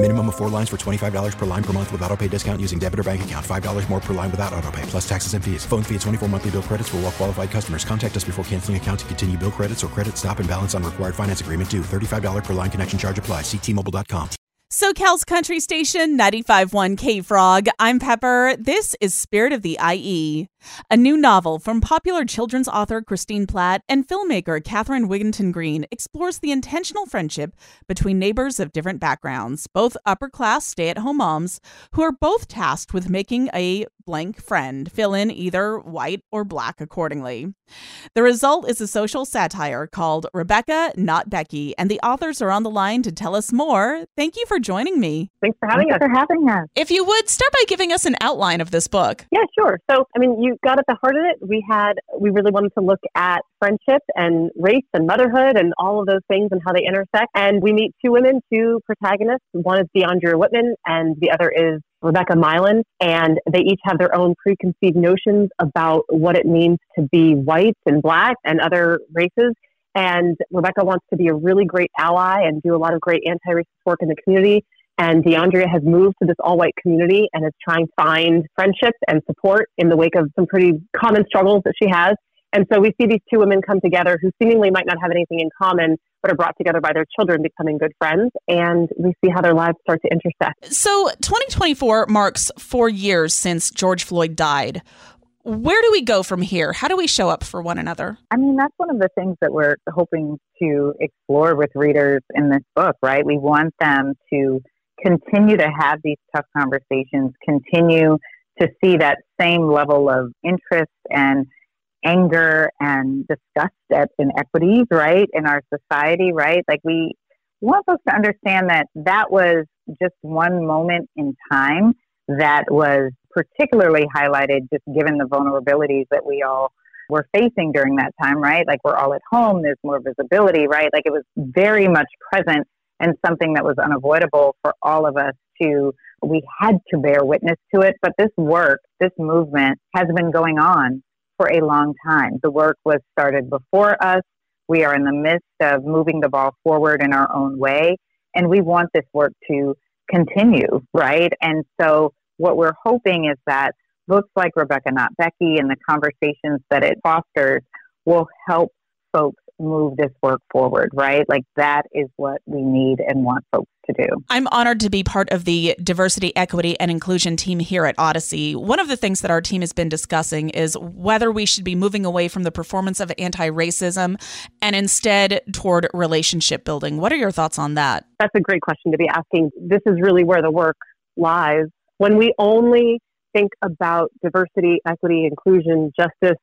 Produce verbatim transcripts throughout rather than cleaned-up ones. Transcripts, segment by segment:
Minimum of four lines for twenty-five dollars per line per month with autopay discount using debit or bank account. five dollars more per line without autopay, plus taxes and fees. Phone fee at twenty-four monthly bill credits for well qualified customers. Contact us before canceling account to continue bill credits or credit stop and balance on required finance agreement due. thirty-five dollars per line connection charge applies. See T Mobile dot com. SoCal's Country Station, ninety-five point one K-Frog. I'm Pepper. This is Spirit of the I E, a new novel from popular children's author Christine Platt and filmmaker Catherine Wigginton Greene explores the intentional friendship between neighbors of different backgrounds, both upper-class stay-at-home moms who are both tasked with making a blank friend, fill in either white or black accordingly. The result is a social satire called Rebecca, Not Becky, and the authors are on the line to tell us more. Thank you for joining me. Thanks for having us. Thanks for having us. If you would, start by giving us an outline of this book. Yeah, sure. So, I mean, you got at the heart of it. We had, we really wanted to look at friendship and race and motherhood and all of those things and how they intersect. And we meet two women, two protagonists. One is DeAndrea Whitman and the other is Rebecca Milan, and they each have their own preconceived notions about what it means to be white and black and other races. And Rebecca wants to be a really great ally and do a lot of great anti-racist work in the community. And DeAndrea has moved to this all-white community and is trying to find friendship and support in the wake of some pretty common struggles that she has. And so we see these two women come together who seemingly might not have anything in common, but are brought together by their children becoming good friends. And we see how their lives start to intersect. So twenty twenty-four marks four years since George Floyd died. Where do we go from here? How do we show up for one another? I mean, that's one of the things that we're hoping to explore with readers in this book, right? We want them to continue to have these tough conversations, continue to see that same level of interest and anger and disgust at inequities, right, in our society, right? Like, we want folks to understand that that was just one moment in time that was particularly highlighted just given the vulnerabilities that we all were facing during that time, right? Like, we're all at home, there's more visibility, right? Like, it was very much present and something that was unavoidable for all of us to, we had to bear witness to it. But this work, this movement has been going on for a long time. The work was started before us. We are in the midst of moving the ball forward in our own way, and we want this work to continue, right? And so what we're hoping is that books like Rebecca Not Becky and the conversations that it fosters will help folks move this work forward, right? Like, that is what we need and want folks to do. I'm honored to be part of the diversity, equity, and inclusion team here at Odyssey. One of the things that our team has been discussing is whether we should be moving away from the performance of anti-racism and instead toward relationship building. What are your thoughts on that? That's a great question to be asking. This is really where the work lies. When we only think about diversity, equity, inclusion, justice,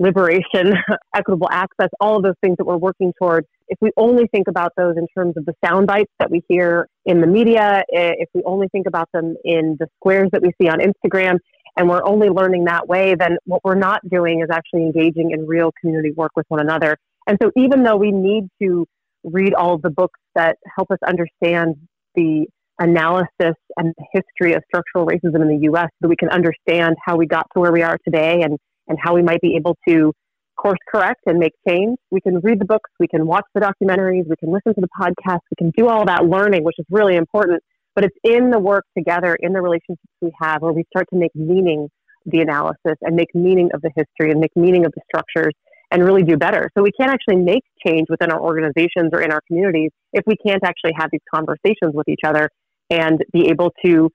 liberation, equitable access, all of those things that we're working toward, if we only think about those in terms of the sound bites that we hear in the media, if we only think about them in the squares that we see on Instagram, and we're only learning that way, then what we're not doing is actually engaging in real community work with one another. And so even though we need to read all of the books that help us understand the analysis and history of structural racism in the U S so that we can understand how we got to where we are today and and how we might be able to course correct and make change, we can read the books, we can watch the documentaries, we can listen to the podcasts, we can do all that learning, which is really important. But it's in the work together, in the relationships we have, where we start to make meaning the analysis and make meaning of the history and make meaning of the structures and really do better. So we can't actually make change within our organizations or in our communities if we can't actually have these conversations with each other and be able to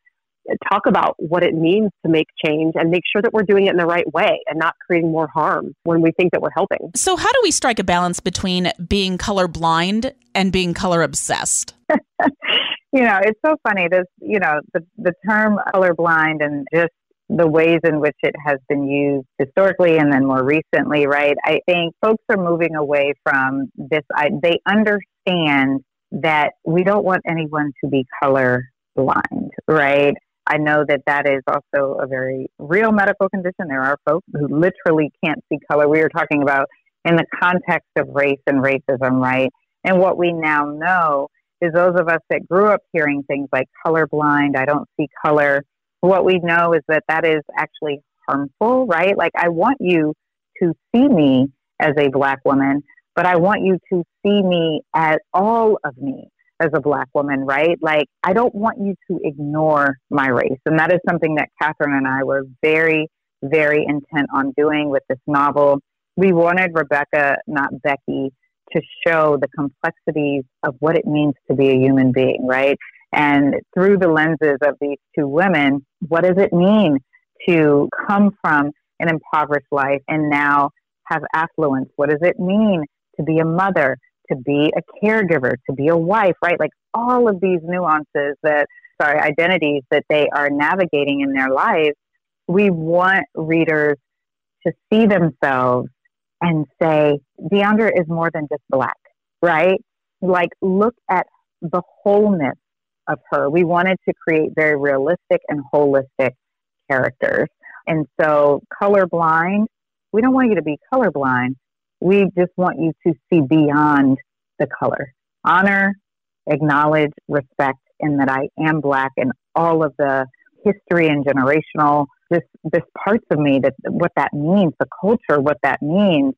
talk about what it means to make change and make sure that we're doing it in the right way and not creating more harm when we think that we're helping. So how do we strike a balance between being colorblind and being color obsessed? you know, it's so funny. This, you know, the, the term colorblind and just the ways in which it has been used historically and then more recently, right? I think folks are moving away from this. I, they understand that we don't want anyone to be colorblind, right? I know that that is also a very real medical condition. There are folks who literally can't see color. We are talking about in the context of race and racism, right? And what we now know is those of us that grew up hearing things like colorblind, I don't see color, what we know is that that is actually harmful, right? Like, I want you to see me as a Black woman, but I want you to see me as all of me as a Black woman, right? Like, I don't want you to ignore my race. And that is something that Catherine and I were very, very intent on doing with this novel. We wanted Rebecca, Not Becky, to show the complexities of what it means to be a human being, right? And through the lenses of these two women, what does it mean to come from an impoverished life and now have affluence? What does it mean to be a mother, to be a caregiver, to be a wife, right? Like, all of these nuances that, sorry, identities that they are navigating in their lives, we want readers to see themselves and say, DeAndrea is more than just Black, right? Like, look at the wholeness of her. We wanted to create very realistic and holistic characters. And so colorblind, we don't want you to be colorblind. We just want you to see beyond the color. Honor, acknowledge, respect, and that I am Black and all of the history and generational, this, this parts of me, that what that means, the culture, what that means,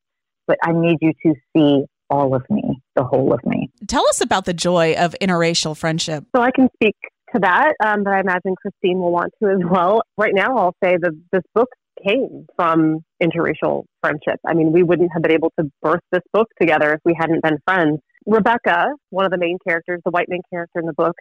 but I need you to see all of me, the whole of me. Tell us about the joy of interracial friendship. So I can speak to that, um, but I imagine Christine will want to as well. Right now, I'll say that this book came from interracial friendship. I mean, we wouldn't have been able to birth this book together if we hadn't been friends. Rebecca, one of the main characters, the white main character in the book,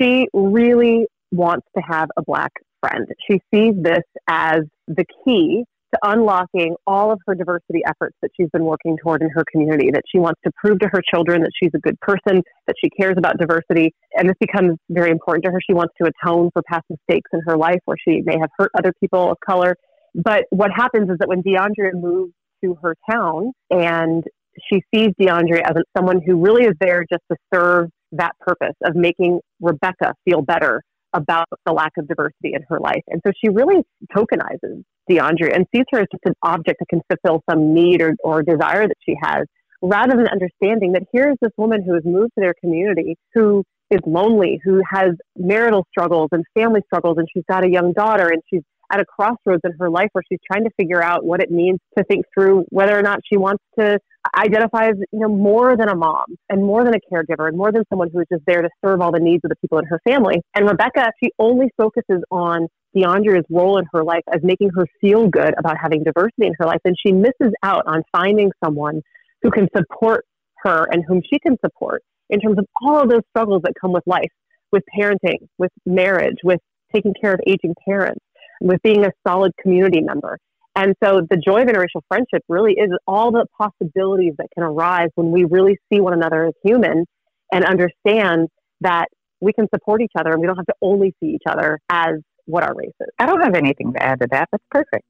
she really wants to have a Black friend. She sees this as the key to unlocking all of her diversity efforts that she's been working toward in her community, that she wants to prove to her children that she's a good person, that she cares about diversity. And this becomes very important to her. She wants to atone for past mistakes in her life where she may have hurt other people of color. But what happens is that when DeAndrea moves to her town and she sees DeAndrea as someone who really is there just to serve that purpose of making Rebecca feel better about the lack of diversity in her life. And so she really tokenizes DeAndrea and sees her as just an object that can fulfill some need or, or desire that she has, rather than understanding that here's this woman who has moved to their community, who is lonely, who has marital struggles and family struggles, and she's got a young daughter, and she's at a crossroads in her life where she's trying to figure out what it means to think through whether or not she wants to identify as, you know, more than a mom and more than a caregiver and more than someone who is just there to serve all the needs of the people in her family. And Rebecca, she only focuses on DeAndrea's role in her life as making her feel good about having diversity in her life. And she misses out on finding someone who can support her and whom she can support in terms of all of those struggles that come with life, with parenting, with marriage, with taking care of aging parents, with being a solid community member. And so the joy of interracial friendship really is all the possibilities that can arise when we really see one another as human and understand that we can support each other and we don't have to only see each other as what our race is. I don't have anything to add to that. That's perfect.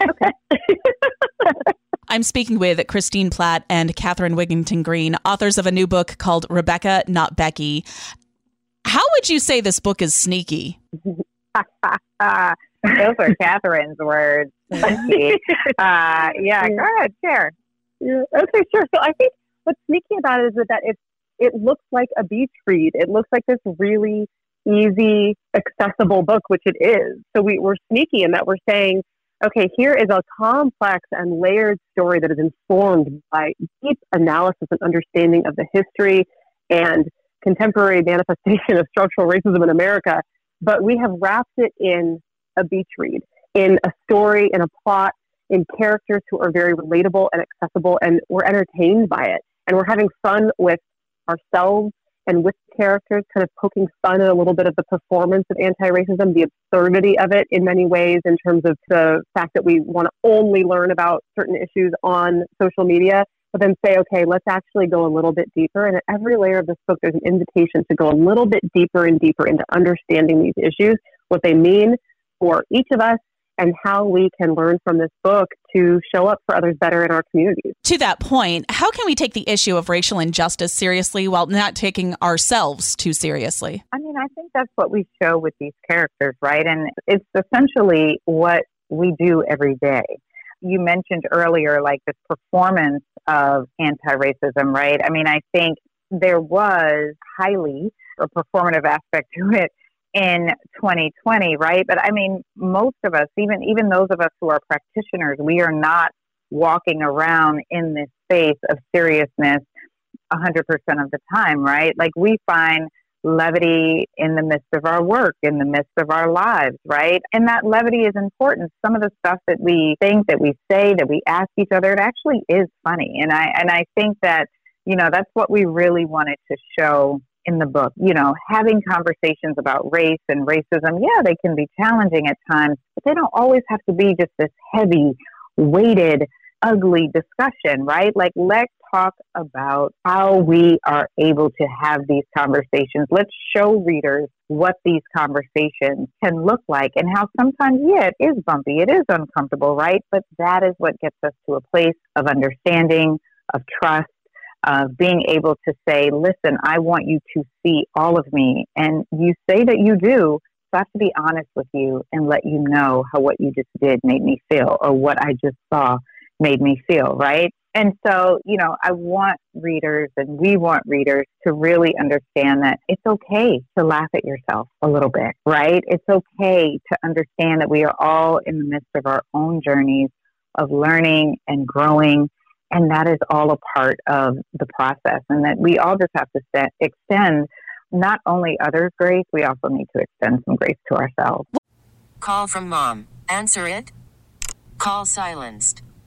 Okay. I'm speaking with Christine Platt and Catherine Wigginton Greene, authors of a new book called Rebecca, Not Becky. How would you say this book is sneaky? Those are Catherine's words. Sneaky. Uh, yeah, go ahead, share. Yeah, okay, sure. So I think what's sneaky about it is that it, it looks like a beach read. It looks like this really easy, accessible book, which it is. So we, we're sneaky in that we're saying, okay, here is a complex and layered story that is informed by deep analysis and understanding of the history and contemporary manifestation of structural racism in America. But we have wrapped it in a beach read, in a story, in a plot, in characters who are very relatable and accessible, and we're entertained by it. And we're having fun with ourselves and with characters, kind of poking fun at a little bit of the performance of anti-racism, the absurdity of it in many ways, in terms of the fact that we want to only learn about certain issues on social media but then say, okay, let's actually go a little bit deeper. And at every layer of this book, there's an invitation to go a little bit deeper and deeper into understanding these issues, what they mean for each of us, and how we can learn from this book to show up for others better in our communities. To that point, how can we take the issue of racial injustice seriously while not taking ourselves too seriously? I mean, I think that's what we show with these characters, right? And it's essentially what we do every day. You mentioned earlier, like, this performance of anti-racism, right? I mean, I think there was highly a performative aspect to it in twenty twenty, right? But I mean, most of us, even even those of us who are practitioners, we are not walking around in this space of seriousness one hundred percent of the time, right? Like, we find levity in the midst of our work, in the midst of our lives, right? And that levity is important. Some of the stuff that we think, that we say, that we ask each other, it actually is funny. And I and I think that, you know, that's what we really wanted to show in the book. You know, having conversations about race and racism, yeah, they can be challenging at times, but they don't always have to be just this heavy, weighted, ugly discussion, right? Like, let's talk about how we are able to have these conversations. Let's show readers what these conversations can look like and how sometimes, yeah, it is bumpy, it is uncomfortable, right? But that is what gets us to a place of understanding, of trust, of being able to say, listen, I want you to see all of me. And you say that you do, so I have to be honest with you and let you know how what you just did made me feel, or what I just saw made me feel, right? And so, you know, I want readers, and we want readers, to really understand that it's okay to laugh at yourself a little bit, right? It's okay to understand that we are all in the midst of our own journeys of learning and growing. And that is all a part of the process, and that we all just have to st- extend not only others grace, we also need to extend some grace to ourselves. Call from mom. Answer it. Call silenced.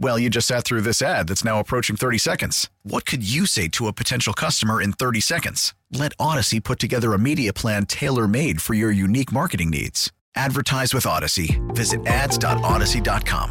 Well, you just sat through this ad that's now approaching thirty seconds. What could you say to a potential customer in thirty seconds? Let Odyssey put together a media plan tailor-made for your unique marketing needs. Advertise with Odyssey. Visit ads dot odyssey dot com.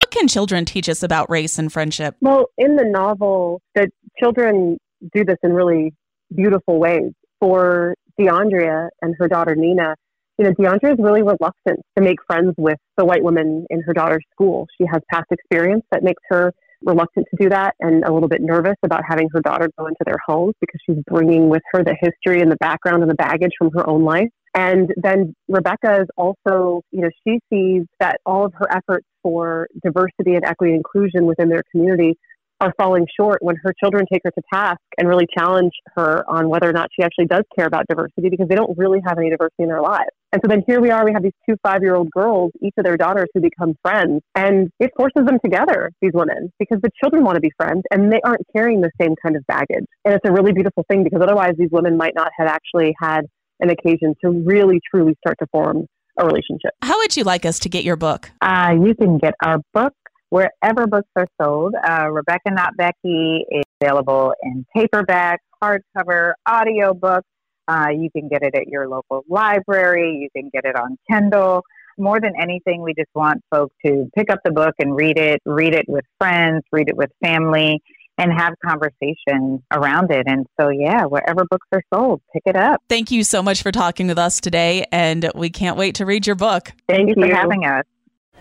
What can children teach us about race and friendship? Well, in the novel, the children do this in really beautiful ways. For DeAndrea and her daughter Nina, you know, DeAndrea is really reluctant to make friends with the white woman in her daughter's school. She has past experience that makes her reluctant to do that, and a little bit nervous about having her daughter go into their homes because she's bringing with her the history and the background and the baggage from her own life. And then Rebecca is also, you know, she sees that all of her efforts for diversity and equity and inclusion within their community are falling short when her children take her to task and really challenge her on whether or not she actually does care about diversity, because they don't really have any diversity in their lives. And so then here we are, we have these two five-year-old girls, each of their daughters, who become friends, and it forces them together, these women, because the children want to be friends and they aren't carrying the same kind of baggage. And it's a really beautiful thing, because otherwise these women might not have actually had an occasion to really, truly start to form a relationship. How would you like us to get your book? Uh, you can get our book wherever books are sold. uh, Rebecca Not Becky is available in paperback, hardcover, audiobook. Uh, you can get it at your local library. You can get it on Kindle. More than anything, we just want folks to pick up the book and read it, read it with friends, read it with family, and have conversation around it. And so, yeah, wherever books are sold, pick it up. Thank you so much for talking with us today. And we can't wait to read your book. Thank, Thank you for having us.